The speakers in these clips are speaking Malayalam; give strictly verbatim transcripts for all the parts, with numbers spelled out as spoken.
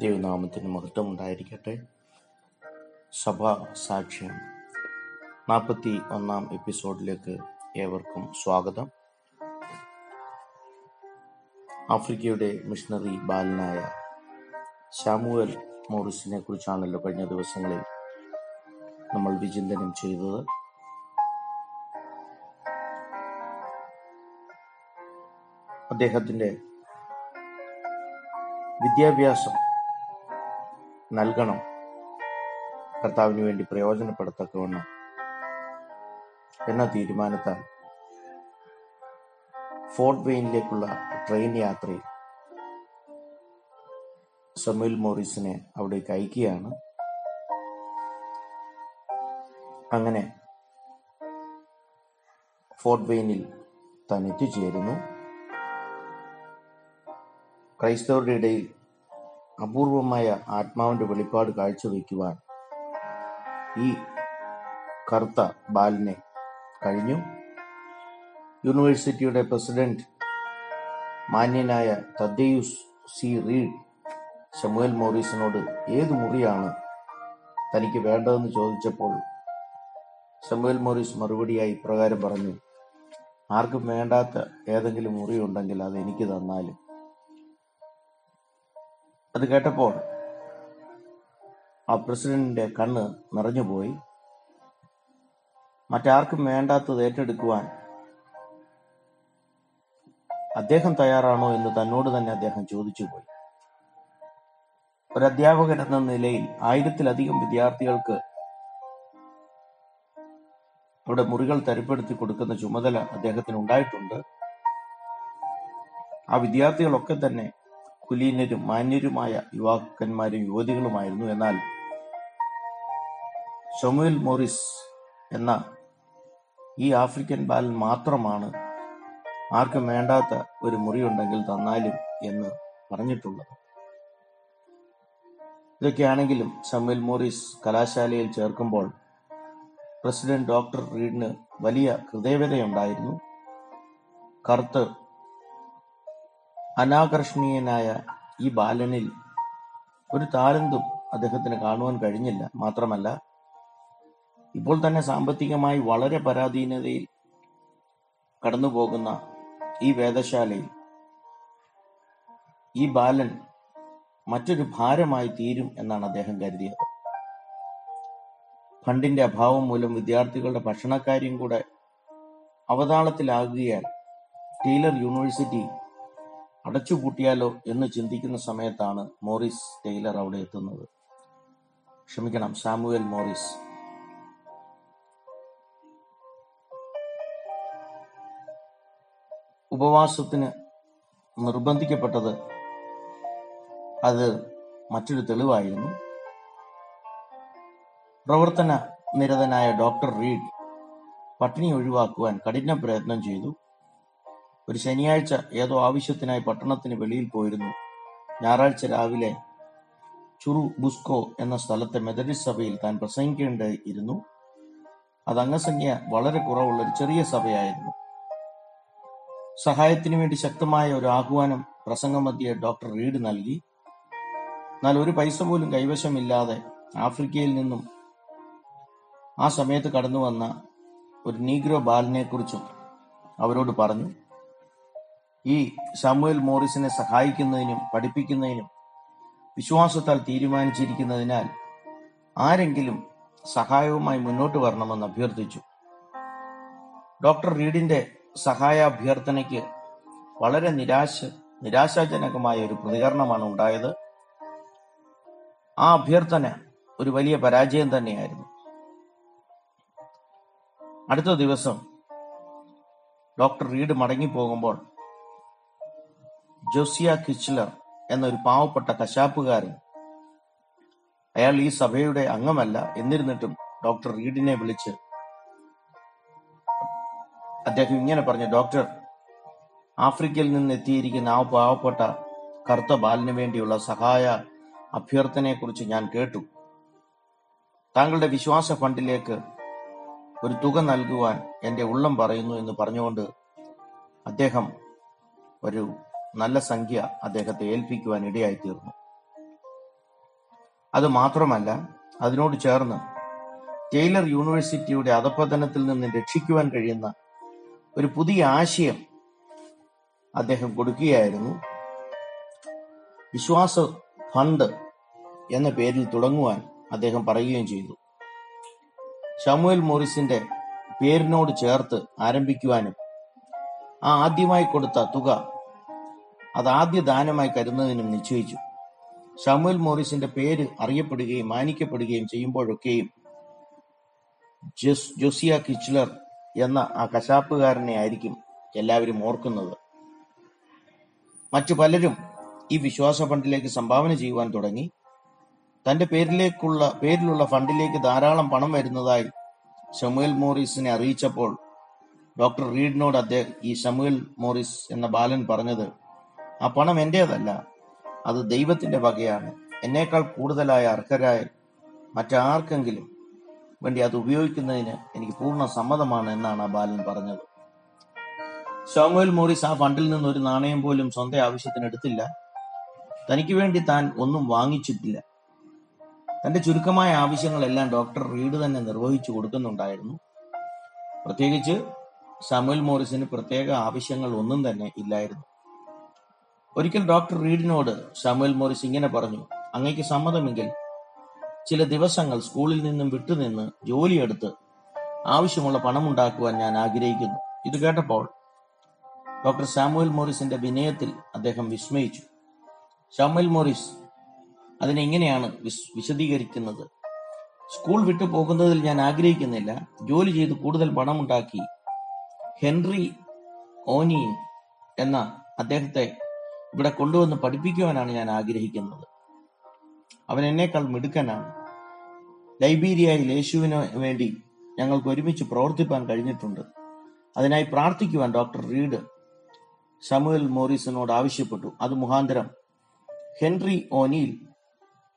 ദൈവനാമത്തിന് മഹത്വം ഉണ്ടായിരിക്കട്ടെ. സഭാ സാക്ഷ്യം നാൽപ്പത്തി ഒന്നാം എപ്പിസോഡിലേക്ക് ഏവർക്കും സ്വാഗതം. ആഫ്രിക്കയുടെ മിഷണറി ബാലനായ സാമുവൽ മോറിസിനെ കുറിച്ചാണല്ലോ കഴിഞ്ഞ ദിവസങ്ങളിൽ നമ്മൾ വിചിന്തനം ചെയ്തത്. അദ്ദേഹത്തിൻ്റെ വിദ്യാഭ്യാസം നൽകണം, കർത്താവിന് വേണ്ടി പ്രയോജനപ്പെടുത്തണം എന്ന തീരുമാനത്താൽ ഫോർട്ട് വെയിനിലേക്കുള്ള ട്രെയിൻ യാത്രയിൽ സാമുവൽ മോറിസിനെ അവിടേക്ക് അയക്കുകയാണ്. അങ്ങനെ ഫോർട്ട് വെയിനിൽ താൻ എത്തിച്ചേരുന്നു. ക്രൈസ്തവരുടെ ഇടയിൽ അപൂർവമായ ആത്മാവിന്റെ വെളിപ്പാട് കാഴ്ചവെക്കുവാൻ ഈ കറുത്ത ബാലിനെ കഴിഞ്ഞു. യൂണിവേഴ്സിറ്റിയുടെ പ്രസിഡന്റ് മാന്യനായ തദ്ദേയുസ് സി റീഡ് സാമുവൽ മോറിസിനോട് ഏത് മുറിയാണ് തനിക്ക് വേണ്ടതെന്ന് ചോദിച്ചപ്പോൾ സാമുവൽ മോറിസ് മറുപടിയായി ഇപ്രകാരം പറഞ്ഞു: ആർക്കും വേണ്ടാത്ത ഏതെങ്കിലും മുറി ഉണ്ടെങ്കിൽ അത് എനിക്ക് തന്നാലും. അത് കേട്ടപ്പോൾ ആ പ്രസിഡന്റിന്റെ കണ്ണ് നിറഞ്ഞുപോയി. മറ്റാർക്കും വേണ്ടാത്തത് ഏറ്റെടുക്കുവാൻ അദ്ദേഹം തയ്യാറാണോ എന്ന് തന്നോട് തന്നെ അദ്ദേഹം ചോദിച്ചുപോയി. ഒരു അധ്യാപകൻ എന്ന നിലയിൽ ആയിരത്തിലധികം വിദ്യാർത്ഥികൾക്ക് അവിടെ മുറികൾ തരപ്പെടുത്തി കൊടുക്കുന്ന ചുമതല അദ്ദേഹത്തിന് ഉണ്ടായിട്ടുണ്ട്. ആ വിദ്യാർത്ഥികളൊക്കെ തന്നെ കുലീനരും മാന്യരുമായ യുവാക്കന്മാരും യുവതികളുമായിരുന്നു. എന്നാൽ സാമുവൽ മോറിസ് എന്ന ഈ ആഫ്രിക്കൻ ബാലൻ മാത്രമാണ് ആർക്കും വേണ്ടാത്ത ഒരു മുറിയുണ്ടെങ്കിൽ തന്നാലും എന്ന് പറഞ്ഞിട്ടുള്ളത്. ഇതൊക്കെയാണെങ്കിലും സാമുവൽ മോറിസ് കലാശാലയിൽ ചേർക്കുമ്പോൾ പ്രസിഡന്റ് ഡോക്ടർ റീഡിന് വലിയ ഹൃദയവേദനയുണ്ടായിരുന്നു. കറുത്ത് അനാകർഷണീയനായ ഈ ബാലനിൽ ഒരു താരന്തും അദ്ദേഹത്തിന് കാണുവാൻ കഴിഞ്ഞില്ല. മാത്രമല്ല, ഇപ്പോൾ തന്നെ സാമ്പത്തികമായി വളരെ പരാധീനതയിൽ കടന്നുപോകുന്ന ഈ വേദശാലയിൽ ഈ ബാലൻ മറ്റൊരു ഭാരമായി തീരും എന്നാണ് അദ്ദേഹം കരുതിയത്. ഫണ്ടിന്റെ അഭാവം മൂലം വിദ്യാർത്ഥികളുടെ ഭക്ഷണക്കാര്യം കൂടെ അവതാളത്തിലാകുകയാൽ ടീലർ യൂണിവേഴ്സിറ്റി അടച്ചുപൂട്ടിയാലോ എന്ന് ചിന്തിക്കുന്ന സമയത്താണ് മോറിസ് ടൈലർ അവിടെ എത്തുന്നത്. ക്ഷമിക്കണം, സാമുവൽ മോറിസ്. ഉപവാസത്തിന് നിർബന്ധിക്കപ്പെട്ടത് അത് മറ്റൊരു തെളിവായിരുന്നു. പ്രവർത്തന നിരതനായ ഡോക്ടർ റീഡ് പട്ടിണി ഒഴിവാക്കുവാൻ കഠിന പ്രയത്നം ചെയ്തു. ഒരു ശനിയാഴ്ച ഏതോ ആവശ്യത്തിനായി പട്ടണത്തിന് വെളിയിൽ പോയിരുന്നു. ഞായറാഴ്ച രാവിലെ ചുറു ബുസ്കോ എന്ന സ്ഥലത്തെ മെതഡിസ്റ്റ് സഭയിൽ താൻ പ്രസംഗിക്കേണ്ടിയിരുന്നു. അത് അംഗസംഖ്യ വളരെ കുറവുള്ള ഒരു ചെറിയ സഭയായിരുന്നു. സഹായത്തിനു വേണ്ടി ശക്തമായ ഒരു ആഹ്വാനം പ്രസംഗമധ്യേ ഡോക്ടർ റീഡ് നൽകി. എന്നാൽ ഒരു പൈസ പോലും കൈവശമില്ലാതെ ആഫ്രിക്കയിൽ നിന്നും ആ സമയത്ത് കടന്നു വന്ന ഒരു നീഗ്രോ ബാലിനെ കുറിച്ചും അവരോട് പറഞ്ഞു. ഈ സാമുവൽ മോറിസിനെ സഹായിക്കുന്നതിനും പഠിപ്പിക്കുന്നതിനും വിശ്വാസത്താൽ തീരുമാനിച്ചിരിക്കുന്നതിനാൽ ആരെങ്കിലും സഹായവുമായി മുന്നോട്ട് വരണമെന്ന് അഭ്യർത്ഥിച്ചു. ഡോക്ടർ റീഡിന്റെ സഹായാഭ്യർത്ഥനയ്ക്ക് വളരെ നിരാശ നിരാശാജനകമായ ഒരു പ്രതികരണമാണ് ഉണ്ടായത്. ആ അഭ്യർത്ഥന ഒരു വലിയ പരാജയം തന്നെയായിരുന്നു. അടുത്ത ദിവസം ഡോക്ടർ റീഡ് മടങ്ങിപ്പോകുമ്പോൾ ജോസിയ കിച്ച്ലർ എന്നൊരു പാവപ്പെട്ട കശാപ്പുകാരൻ, അയാൾ ഈ സഭയുടെ അംഗമല്ല, എന്നിരുന്നിട്ടും ഡോക്ടർ റീഡിനെ വിളിച്ച് അദ്ദേഹം ഇങ്ങനെ പറഞ്ഞു: ഡോക്ടർ, ആഫ്രിക്കയിൽ നിന്ന് എത്തിയിരിക്കുന്ന ആ പാവപ്പെട്ട കറുത്ത ബാലിന് വേണ്ടിയുള്ള സഹായ അഭ്യർത്ഥനയെ കുറിച്ച് ഞാൻ കേട്ടു. താങ്കളുടെ വിശ്വാസ ഫണ്ടിലേക്ക് ഒരു തുക നൽകുവാൻ എൻ്റെ ഉള്ളം പറയുന്നു എന്ന് പറഞ്ഞുകൊണ്ട് അദ്ദേഹം ഒരു നല്ല സംഖ്യ അദ്ദേഹത്തെ ഏൽപ്പിക്കുവാൻ ഇടയായി തീർന്നു. അത് മാത്രമല്ല, അതിനോട് ചേർന്ന് ടൈലർ യൂണിവേഴ്സിറ്റിയുടെ അധപതനത്തിൽ നിന്ന് രക്ഷിക്കുവാൻ കഴിയുന്ന ഒരു പുതിയ ആശയം അദ്ദേഹം കൊടുക്കുകയായിരുന്നു. വിശ്വാസ ഫണ്ട് എന്ന പേരിൽ തുടങ്ങുവാൻ അദ്ദേഹം പറയുകയും ചെയ്തു. ശമുവേൽ മോറിസിന്റെ പേരിനോട് ചേർത്ത് ആരംഭിക്കുവാനും ആ ആദ്യമായി കൊടുത്ത തുക അത് ആദ്യ ദാനമായി കരുതുന്നതിനും നിശ്ചയിച്ചു. ശമുവേൽ മോറിസിന്റെ പേര് അറിയപ്പെടുകയും മാനിക്കപ്പെടുകയും ചെയ്യുമ്പോഴൊക്കെയും ജോസ് ജോസിയ കിച്ച്ലർ എന്ന ആ കശാപ്പുകാരനെ ആയിരിക്കും എല്ലാവരും ഓർക്കുന്നത്. മറ്റു പലരും ഈ വിശ്വാസ ഫണ്ടിലേക്ക് സംഭാവന ചെയ്യുവാൻ തുടങ്ങി. തന്റെ പേരിലേക്കുള്ള പേരിലുള്ള ഫണ്ടിലേക്ക് ധാരാളം പണം വരുന്നതായി ശമുവേൽ മോറിസിനെ അറിയിച്ചപ്പോൾ ഡോക്ടർ റീഡിനോട് അദ്ദേഹം ഈ ശമുവേൽ മോറിസ് എന്ന ബാലൻ പറഞ്ഞത്, ആ പണം എന്റേതല്ല, അത് ദൈവത്തിന്റെ വകയാണ്. എന്നേക്കാൾ കൂടുതലായ അർഹരായ മറ്റാർക്കെങ്കിലും വേണ്ടി അത് ഉപയോഗിക്കുന്നതിന് എനിക്ക് പൂർണ്ണ സമ്മതമാണ് എന്നാണ് ആ ബാലൻ പറഞ്ഞത്. ശമുവേൽ മോറിസ് ആ ഫണ്ടിൽ നിന്ന് ഒരു നാണയം പോലും സ്വന്തം ആവശ്യത്തിന് എടുത്തില്ല. തനിക്ക് വേണ്ടി താൻ ഒന്നും വാങ്ങിച്ചിട്ടില്ല. തന്റെ ചുരുക്കമായ ആവശ്യങ്ങളെല്ലാം ഡോക്ടർ റീഡ് തന്നെ നിർവഹിച്ചു കൊടുക്കുന്നുണ്ടായിരുന്നു. പ്രത്യേകിച്ച് ശമുവേൽ മോറിസിന് പ്രത്യേക ആവശ്യങ്ങൾ ഒന്നും തന്നെ ഇല്ലായിരുന്നു. ഒരിക്കൽ ഡോക്ടർ റീഡിനോട് ശമുവേൽ മോറിസ് ഇങ്ങനെ പറഞ്ഞു, അങ്ങേക്ക് സമ്മതമെങ്കിൽ ചില ദിവസങ്ങൾ സ്കൂളിൽ നിന്നും വിട്ടുനിന്ന് ജോലിയെടുത്ത് ആവശ്യമുള്ള പണമുണ്ടാക്കുവാൻ ഞാൻ ആഗ്രഹിക്കുന്നു. ഇത് കേട്ടപ്പോൾ ഡോക്ടർ ശമുവേൽ മോറിസിന്റെ വിനയത്തിൽ അദ്ദേഹം വിസ്മയിച്ചു. ശമുവേൽ മോറിസ് അതിനെങ്ങനെയാണ് വിശദീകരിക്കുന്നത്? സ്കൂൾ വിട്ടു പോകുന്നതിൽ ഞാൻ ആഗ്രഹിക്കുന്നില്ല. ജോലി ചെയ്ത് കൂടുതൽ പണമുണ്ടാക്കി ഹെൻറി ഓനിയൽ എന്ന അദ്ദേഹത്തെ ഇവിടെ കൊണ്ടുവന്ന് പഠിപ്പിക്കുവാനാണ് ഞാൻ ആഗ്രഹിക്കുന്നത്. അവൻ എന്നേക്കാൾ മിടുക്കനാണ്. ലൈബീരിയയിൽ യേശുവിന് വേണ്ടി ഞങ്ങൾക്ക് ഒരുമിച്ച് പ്രവർത്തിപ്പാൻ കഴിഞ്ഞിട്ടുണ്ട്. അതിനായി പ്രാർത്ഥിക്കുവാൻ ഡോക്ടർ റീഡ് ശമുവേൽ മോറിസിനോട് ആവശ്യപ്പെട്ടു. അത് മുഖാന്തരം ഹെൻറി ഓനിയൽ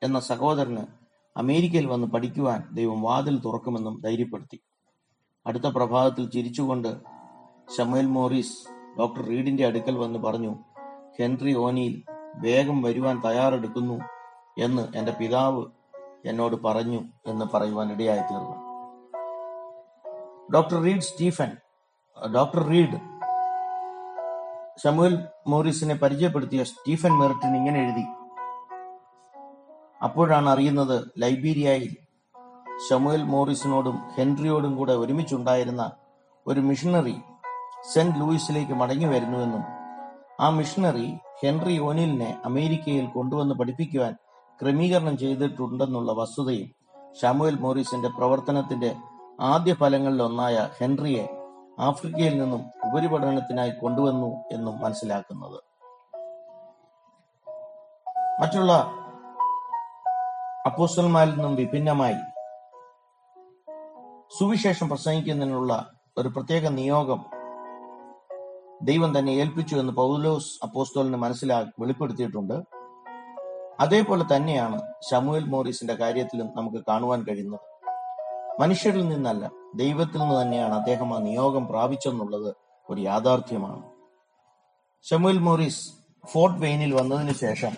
എന്ന സഹോദരന് അമേരിക്കയിൽ വന്ന് പഠിക്കുവാൻ ദൈവം വാതിൽ തുറക്കുമെന്നും ധൈര്യപ്പെടുത്തി. അടുത്ത പ്രഭാതത്തിൽ ചിരിച്ചുകൊണ്ട് ശമുവേൽ മോറിസ് ഡോക്ടർ റീഡിന്റെ അടുക്കൽ വന്ന് പറഞ്ഞു, ഹെൻറി ഓനിയൽ വേഗം വരുവാൻ തയ്യാറെടുക്കുന്നു എന്ന് എൻ്റെ പിതാവ് എന്നോട് പറഞ്ഞു എന്ന് പറയുവാൻ ഇടയായിത്തീർന്നു. Doctor Reid Stephen doctor Reid ശമുവേൽ മോറിസിനെ പരിചയപ്പെടുത്തിയ സ്റ്റീഫൻ മെറിറ്റിൻ ഇങ്ങനെ എഴുതി, അപ്പോഴാണ് അറിയുന്നത് ലൈബീരിയയിൽ ശമുവേൽ മോറിസിനോടും ഹെൻറിയോടും കൂടെ ഒരുമിച്ചുണ്ടായിരുന്ന ഒരു മിഷണറി സെന്റ് ലൂയിസിലേക്ക് മടങ്ങി വരുന്നുവെന്നും ആ മിഷണറി ഹെൻറി ഓനിലിനെ അമേരിക്കയിൽ കൊണ്ടുവന്ന് പഠിപ്പിക്കുവാൻ ക്രമീകരണം ചെയ്തിട്ടുണ്ടെന്നുള്ള വസ്തുതയും ശമുവേൽ മോറിസിന്റെ പ്രവർത്തനത്തിന്റെ ആദ്യ ഫലങ്ങളിലൊന്നായ ഹെൻറിയെ ആഫ്രിക്കയിൽ നിന്നും ഉപരിപഠനത്തിനായി കൊണ്ടുവന്നു എന്നും മനസ്സിലാക്കുന്നത്. മറ്റുള്ള അപ്പോസ്തലന്മാരിൽ നിന്നും വിഭിന്നമായി സുവിശേഷം പ്രസംഗിക്കുന്നതിനുള്ള ഒരു പ്രത്യേക നിയോഗം ദൈവം തന്നെ ഏൽപ്പിച്ചു എന്ന് പൗലോസ് അപ്പോസ്തലന് മനസ്സിലാക്കി വെളിപ്പെടുത്തിയിട്ടുണ്ട്. അതേപോലെ തന്നെയാണ് ശമുവേൽ മോറിസിന്റെ കാര്യത്തിലും നമുക്ക് കാണുവാൻ കഴിയുന്നത്. മനുഷ്യരിൽ നിന്നല്ല, ദൈവത്തിൽ നിന്ന് തന്നെയാണ് അദ്ദേഹം ആ നിയോഗം പ്രാപിച്ചെന്നുള്ളത് ഒരു യാഥാർത്ഥ്യമാണ്. ശമുവേൽ മോറിസ് ഫോർട്ട് വെയിനിൽ വന്നതിന് ശേഷം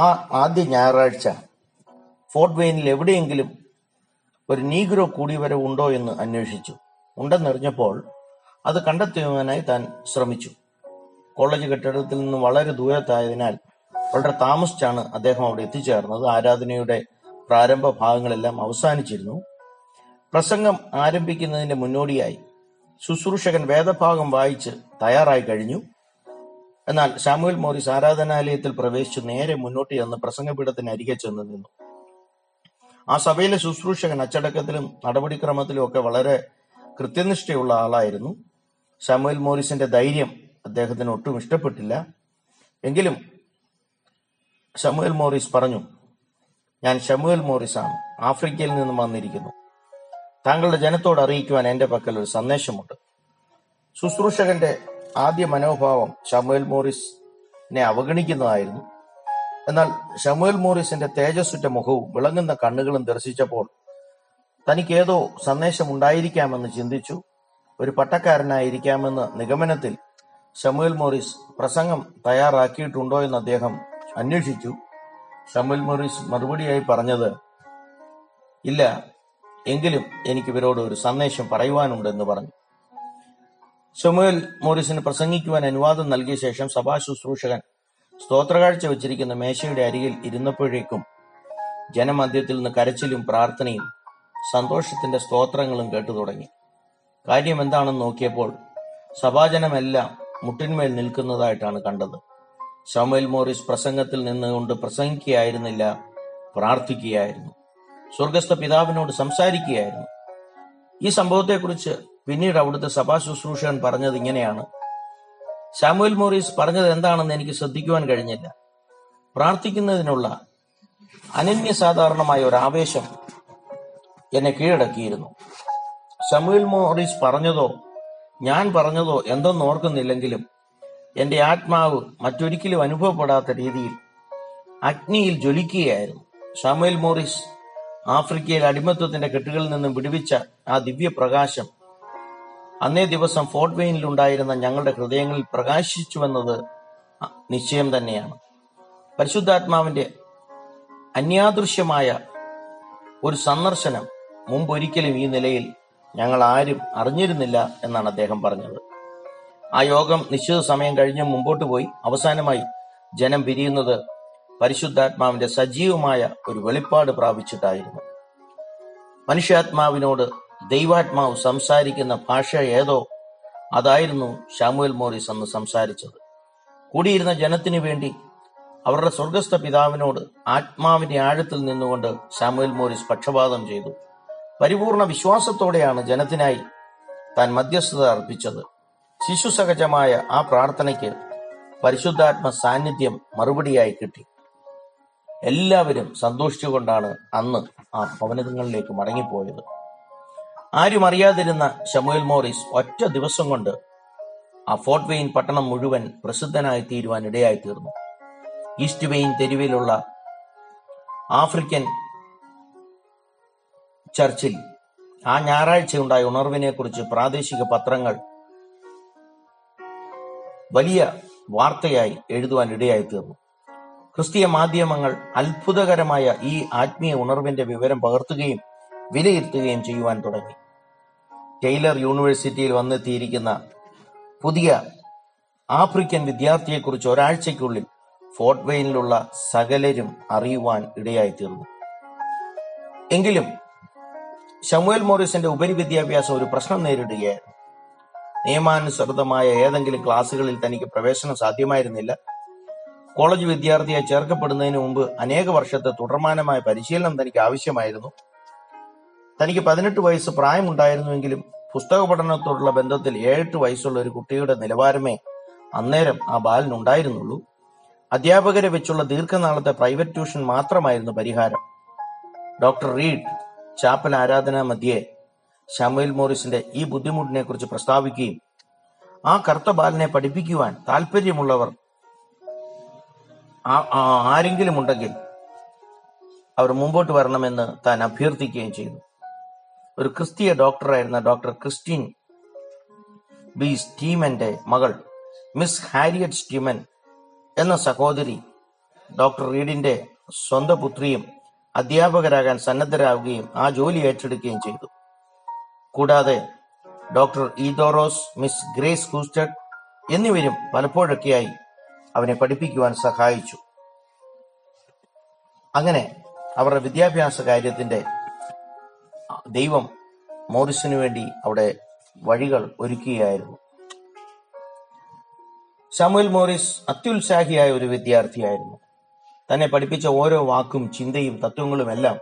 ആ ആദ്യ ഞായറാഴ്ച ഫോർട്ട് വെയിനിൽ എവിടെയെങ്കിലും ഒരു നീഗ്രോ കൂടിവരവ് ഉണ്ടോ എന്ന് അന്വേഷിച്ചു. ഉണ്ടെന്നറിഞ്ഞപ്പോൾ അത് കണ്ടെത്തുവാനായി താൻ ശ്രമിച്ചു. കോളേജ് കെട്ടിടത്തിൽ നിന്ന് വളരെ ദൂരത്തായതിനാൽ വളരെ താമസിച്ചാണ് അദ്ദേഹം അവിടെ എത്തിച്ചേർന്നത്. ആരാധനയുടെ പ്രാരംഭ ഭാഗങ്ങളെല്ലാം അവസാനിച്ചിരുന്നു. പ്രസംഗം ആരംഭിക്കുന്നതിന്റെ മുന്നോടിയായി ശുശ്രൂഷകൻ വേദഭാഗം വായിച്ച് തയ്യാറായി കഴിഞ്ഞു. എന്നാൽ ശമുവേൽ മോറിസ് ആരാധനാലയത്തിൽ പ്രവേശിച്ച് നേരെ മുന്നോട്ട് ചെന്ന് പ്രസംഗപീഠത്തിന് അരികെ ചെന്ന് നിന്നു. ആ സഭയിലെ ശുശ്രൂഷകൻ അച്ചടക്കത്തിലും നടപടിക്രമത്തിലും ഒക്കെ വളരെ കൃത്യനിഷ്ഠയുള്ള ആളായിരുന്നു. ശമുവേൽ മോറിസിന്റെ ധൈര്യം അദ്ദേഹത്തിന് ഒട്ടും ഇഷ്ടപ്പെട്ടില്ല. എങ്കിലും ശമുവേൽ മോറിസ് പറഞ്ഞു, ഞാൻ ശമുവേൽ മോറിസാണ്, ആഫ്രിക്കയിൽ നിന്നും വന്നിരിക്കുന്നു. താങ്കളുടെ ജനത്തോട് അറിയിക്കുവാൻ എന്റെ പക്കൽ ഒരു സന്ദേശമുണ്ട്. ശുശ്രൂഷകന്റെ ആദ്യ മനോഭാവം ശമുവേൽ മോറിസിനെ അവഗണിക്കുന്നതായിരുന്നു. എന്നാൽ ശമുവേൽ മോറിസിന്റെ തേജസ്സുറ്റ മുഖവും വിളങ്ങുന്ന കണ്ണുകളും ദർശിച്ചപ്പോൾ തനിക്കേതോ സന്ദേശമുണ്ടായിരിക്കാമെന്ന് ചിന്തിച്ചു. ഒരു പട്ടക്കാരനായിരിക്കാമെന്ന നിഗമനത്തിൽ ശമുവേൽ മോറിസ് പ്രസംഗം തയ്യാറാക്കിയിട്ടുണ്ടോ എന്ന് അദ്ദേഹം അന്വേഷിച്ചു. സമുവൽ മോറിസ് മറുപടിയായി പറഞ്ഞത്, ഇല്ല, എങ്കിലും എനിക്ക് ഇവരോട് ഒരു സന്ദേശം പറയുവാനുണ്ടെന്ന് പറഞ്ഞു. സമുവൽ മോറിസിന് പ്രസംഗിക്കുവാൻ അനുവാദം നൽകിയ ശേഷം സഭാ ശുശ്രൂഷകൻ സ്തോത്രകാഴ്ച വെച്ചിരിക്കുന്ന മേശയുടെ അരികിൽ ഇരുന്നപ്പോഴേക്കും ജനമധ്യത്തിൽ നിന്ന് കരച്ചിലും പ്രാർത്ഥനയും സന്തോഷത്തിന്റെ സ്തോത്രങ്ങളും കേട്ടു തുടങ്ങി. കാര്യം എന്താണെന്ന് നോക്കിയപ്പോൾ സഭാജനമെല്ലാം മുട്ടിന്മേൽ നിൽക്കുന്നതായിട്ടാണ് കണ്ടത്. ശമുവൽ മോറിസ് പ്രസംഗത്തിൽ നിന്നുകൊണ്ട് പ്രസംഗിക്കുകയായിരുന്നില്ല, പ്രാർത്ഥിക്കുകയായിരുന്നു, സ്വർഗസ്ഥ പിതാവിനോട് സംസാരിക്കുകയായിരുന്നു. ഈ സംഭവത്തെക്കുറിച്ച് പിന്നീട് അവിടുത്തെ സഭാ ശുശ്രൂഷകൻ പറഞ്ഞത് ഇങ്ങനെയാണ്: ശമുവൽ മോറിസ് പറഞ്ഞത് എന്താണെന്ന് എനിക്ക് ശ്രദ്ധിക്കുവാൻ കഴിഞ്ഞില്ല. പ്രാർത്ഥിക്കുന്നതിനുള്ള അനന്യസാധാരണമായ ഒരു ആവേശം എന്നെ കീഴടക്കിയിരുന്നു. ശമുവൽ മോറിസ് പറഞ്ഞതോ ഞാൻ പറഞ്ഞതോ എന്തെന്ന് ഓർക്കുന്നില്ലെങ്കിലും എന്റെ ആത്മാവ് മറ്റൊരിക്കലും അനുഭവപ്പെടാത്ത രീതിയിൽ അഗ്നിയിൽ ജ്വലിക്കുകയായിരുന്നു. ശമുവൽ മോറിസ് ആഫ്രിക്കയിൽ അടിമത്വത്തിന്റെ കെട്ടുകളിൽ നിന്നും വിടുവിച്ച ആ ദിവ്യപ്രകാശം അന്നേ ദിവസം ഫോർട്ട് വെയിനിലുണ്ടായിരുന്ന ഞങ്ങളുടെ ഹൃദയങ്ങളിൽ പ്രകാശിച്ചുവെന്നത് നിശ്ചയം തന്നെയാണ്. പരിശുദ്ധാത്മാവിന്റെ അന്യാദൃശ്യമായ ഒരു സന്ദർശനം മുമ്പൊരിക്കലും ഈ നിലയിൽ ഞങ്ങൾ ആരും അറിഞ്ഞിരുന്നില്ല എന്നാണ് അദ്ദേഹം പറഞ്ഞത്. ആ യോഗം നിശ്ചിത സമയം കഴിഞ്ഞ് മുമ്പോട്ട് പോയി. അവസാനമായി ജനം പിരിയുന്നത് പരിശുദ്ധാത്മാവിന്റെ സജീവമായ ഒരു വെളിപ്പാട് പ്രാപിച്ചിട്ടായിരുന്നു. മനുഷ്യാത്മാവിനോട് ദൈവാത്മാവ് സംസാരിക്കുന്ന ഭാഷ ഏതോ അതായിരുന്നു ശമുവൽ മോറിസ് അന്ന് സംസാരിച്ചത്. കൂടിയിരുന്ന ജനത്തിനു വേണ്ടി അവരുടെ സ്വർഗസ്ഥ പിതാവിനോട് ആത്മാവിന്റെ ആഴത്തിൽ നിന്നുകൊണ്ട് ശമുവൽ മോറിസ് പക്ഷപാതം ചെയ്തു. പരിപൂർണ വിശ്വാസത്തോടെയാണ് ജനത്തിനായി താൻ മധ്യസ്ഥത അർപ്പിച്ചത്. ശിശുസഹജമായ ആ പ്രാർത്ഥനയ്ക്ക് പരിശുദ്ധാത്മ സാന്നിധ്യം മറുപടിയായി കിട്ടി. എല്ലാവരും സന്തോഷിച്ചുകൊണ്ടാണ് അന്ന് ആ ഭവനങ്ങളിലേക്ക് മടങ്ങിപ്പോയത്. ആരും അറിയാതിരുന്ന ശമുവൽ മോറിസ് ഒറ്റ ദിവസം കൊണ്ട് ആ ഫോർട്ട് വെയിൻ പട്ടണം മുഴുവൻ പ്രസിദ്ധനായി തീരുവാൻ ഇടയായി തീർന്നു. ഈസ്റ്റ് വെയിൻ തെരുവിലുള്ള ആഫ്രിക്കൻ ചർച്ചിൽ ആ ഞായറാഴ്ചയുണ്ടായ ഉണർവിനെ കുറിച്ച് പ്രാദേശിക പത്രങ്ങൾ വലിയ വാർത്തയായി എഴുതുവാൻ ഇടയായി തീർന്നു. ക്രിസ്തീയ മാധ്യമങ്ങൾ അത്ഭുതകരമായ ഈ ആത്മീയ ഉണർവിന്റെ വിവരം പകർത്തുകയും വിലയിരുത്തുകയും ചെയ്യുവാൻ തുടങ്ങി. ടൈലർ യൂണിവേഴ്സിറ്റിയിൽ വന്നെത്തിയിരിക്കുന്ന പുതിയ ആഫ്രിക്കൻ വിദ്യാർത്ഥിയെക്കുറിച്ച് ഒരാഴ്ചയ്ക്കുള്ളിൽ ഫോർട്ട് വെയിനിലുള്ള സകലരും അറിയുവാൻ ഇടയായി തീർന്നു. എങ്കിലും ശമുവൽ മോറിസിന്റെ ഉപരിവിദ്യാഭ്യാസം ഒരു പ്രശ്നം നേരിടുകയായിരുന്നു. നിയമാനുസൃതമായ ഏതെങ്കിലും ക്ലാസുകളിൽ തനിക്ക് പ്രവേശനം സാധ്യമായിരുന്നില്ല. കോളേജ് വിദ്യാർത്ഥിയെ ചേർക്കപ്പെടുന്നതിന് മുമ്പ് അനേക വർഷത്തെ തുടർമാനമായ പരിശീലനം തനിക്ക് ആവശ്യമായിരുന്നു. തനിക്ക് പതിനെട്ട് വയസ്സ് പ്രായമുണ്ടായിരുന്നുവെങ്കിലും പുസ്തക പഠനത്തോടുള്ള ബന്ധത്തിൽ ഏഴെട്ട് വയസ്സുള്ള ഒരു കുട്ടിയുടെ നിലവാരമേ അന്നേരം ആ ബാലിനുണ്ടായിരുന്നുള്ളൂ. അധ്യാപകരെ വെച്ചുള്ള ദീർഘനാളത്തെ പ്രൈവറ്റ് ട്യൂഷൻ മാത്രമായിരുന്നു പരിഹാരം. ഡോക്ടർ റീഡ് ചാപ്പൽ ആരാധനാ മധ്യേ ശമുവൽ മോറിസിന്റെ ഈ ബുദ്ധിമുട്ടിനെ കുറിച്ച് പ്രസ്താവിക്കുകയും ആ കറുത്ത ബാലിനെ പഠിപ്പിക്കുവാൻ താല്പര്യമുള്ളവർ ആരെങ്കിലും ഉണ്ടെങ്കിൽ അവർ മുമ്പോട്ട് വരണമെന്ന് താൻ അഭ്യർത്ഥിക്കുകയും ചെയ്തു. ഒരു ക്രിസ്തീയ ഡോക്ടറായിരുന്ന ഡോക്ടർ ക്രിസ്റ്റീൻ ബി സ്റ്റീമന്റെ മകൾ മിസ് ഹാരിയറ്റ് സ്റ്റീമൻ എന്ന സഹോദരി ഡോക്ടർ റീഡിന്റെ സ്വന്തം പുത്രിയും അധ്യാപകരാകാൻ സന്നദ്ധരാകുകയും ആ ജോലി ഏറ്റെടുക്കുകയും ചെയ്തു. കൂടാതെ ഡോക്ടർ ഈദോറോസ്, മിസ് ഗ്രേസ് കൂസ്റ്റർ എന്നിവരും പലപ്പോഴൊക്കെയായി അവനെ പഠിപ്പിക്കുവാൻ സഹായിച്ചു. അങ്ങനെ അവരുടെ വിദ്യാഭ്യാസ കാര്യത്തിന്റെ ദൈവം മോറിസിനു വേണ്ടി അവിടെ വഴികൾ ഒരുക്കുകയായിരുന്നു. ശമുവൽ മോറിസ് അത്യുത്സാഹിയായ ഒരു വിദ്യാർത്ഥിയായിരുന്നു. തന്നെ പഠിപ്പിച്ച ഓരോ വാക്കും ചിന്തയും തത്വങ്ങളും എല്ലാം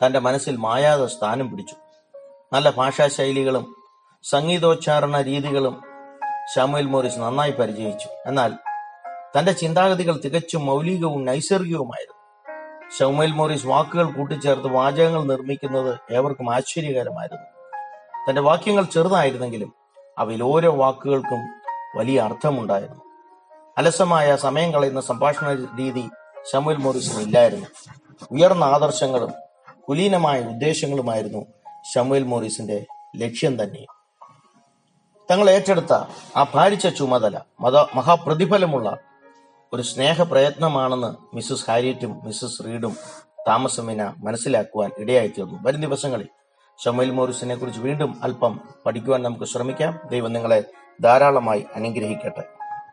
തന്റെ മനസ്സിൽ മായാതെ സ്ഥാനം പിടിച്ചു. നല്ല ഭാഷാശൈലികളും സംഗീതോച്ചാരണ രീതികളും ശമുവൽ മോറിസ് നന്നായി പരിചയിച്ചു. എന്നാൽ തന്റെ ചിന്താഗതികൾ തികച്ചും മൗലികവും നൈസർഗികവുമായിരുന്നു. ശമുവൽ മോറിസ് വാക്കുകൾ കൂട്ടിച്ചേർത്ത് വാചകങ്ങൾ നിർമ്മിക്കുന്നത് ഏവർക്കും ആശ്ചര്യകരമായിരുന്നു. തന്റെ വാക്യങ്ങൾ ചെറുതായിരുന്നെങ്കിലും അവയിൽ ഓരോ വാക്കുകൾക്കും വലിയ അർത്ഥമുണ്ടായിരുന്നു. അലസമായ സമയം കളയുന്ന സംഭാഷണ രീതി ശമുവൽ മോറിസിന് ഇല്ലായിരുന്നു. ഉയർന്ന ആദർശങ്ങളും കുലീനമായ ഉദ്ദേശങ്ങളുമായിരുന്നു ശമുവൽ മോറിസിന്റെ ലക്ഷ്യം തന്നെ. തങ്ങൾ ഏറ്റെടുത്ത ആ ഭാരിച്ച ചുമതല മത മഹാപ്രതിഫലമുള്ള ഒരു സ്നേഹപ്രയത്നമാണെന്ന് മിസ്സസ് ഹാരിയറ്റും മിസ്സസ് റീഡും താമസമിന മനസ്സിലാക്കുവാൻ ഇടയായിത്തീർന്നു. വരും ദിവസങ്ങളിൽ ശമൂവേൽ മോറിസിനെ കുറിച്ച് വീണ്ടും അല്പം പഠിക്കുവാൻ നമുക്ക് ശ്രമിക്കാം. ദൈവം നിങ്ങളെ ധാരാളമായി അനുഗ്രഹിക്കട്ടെ.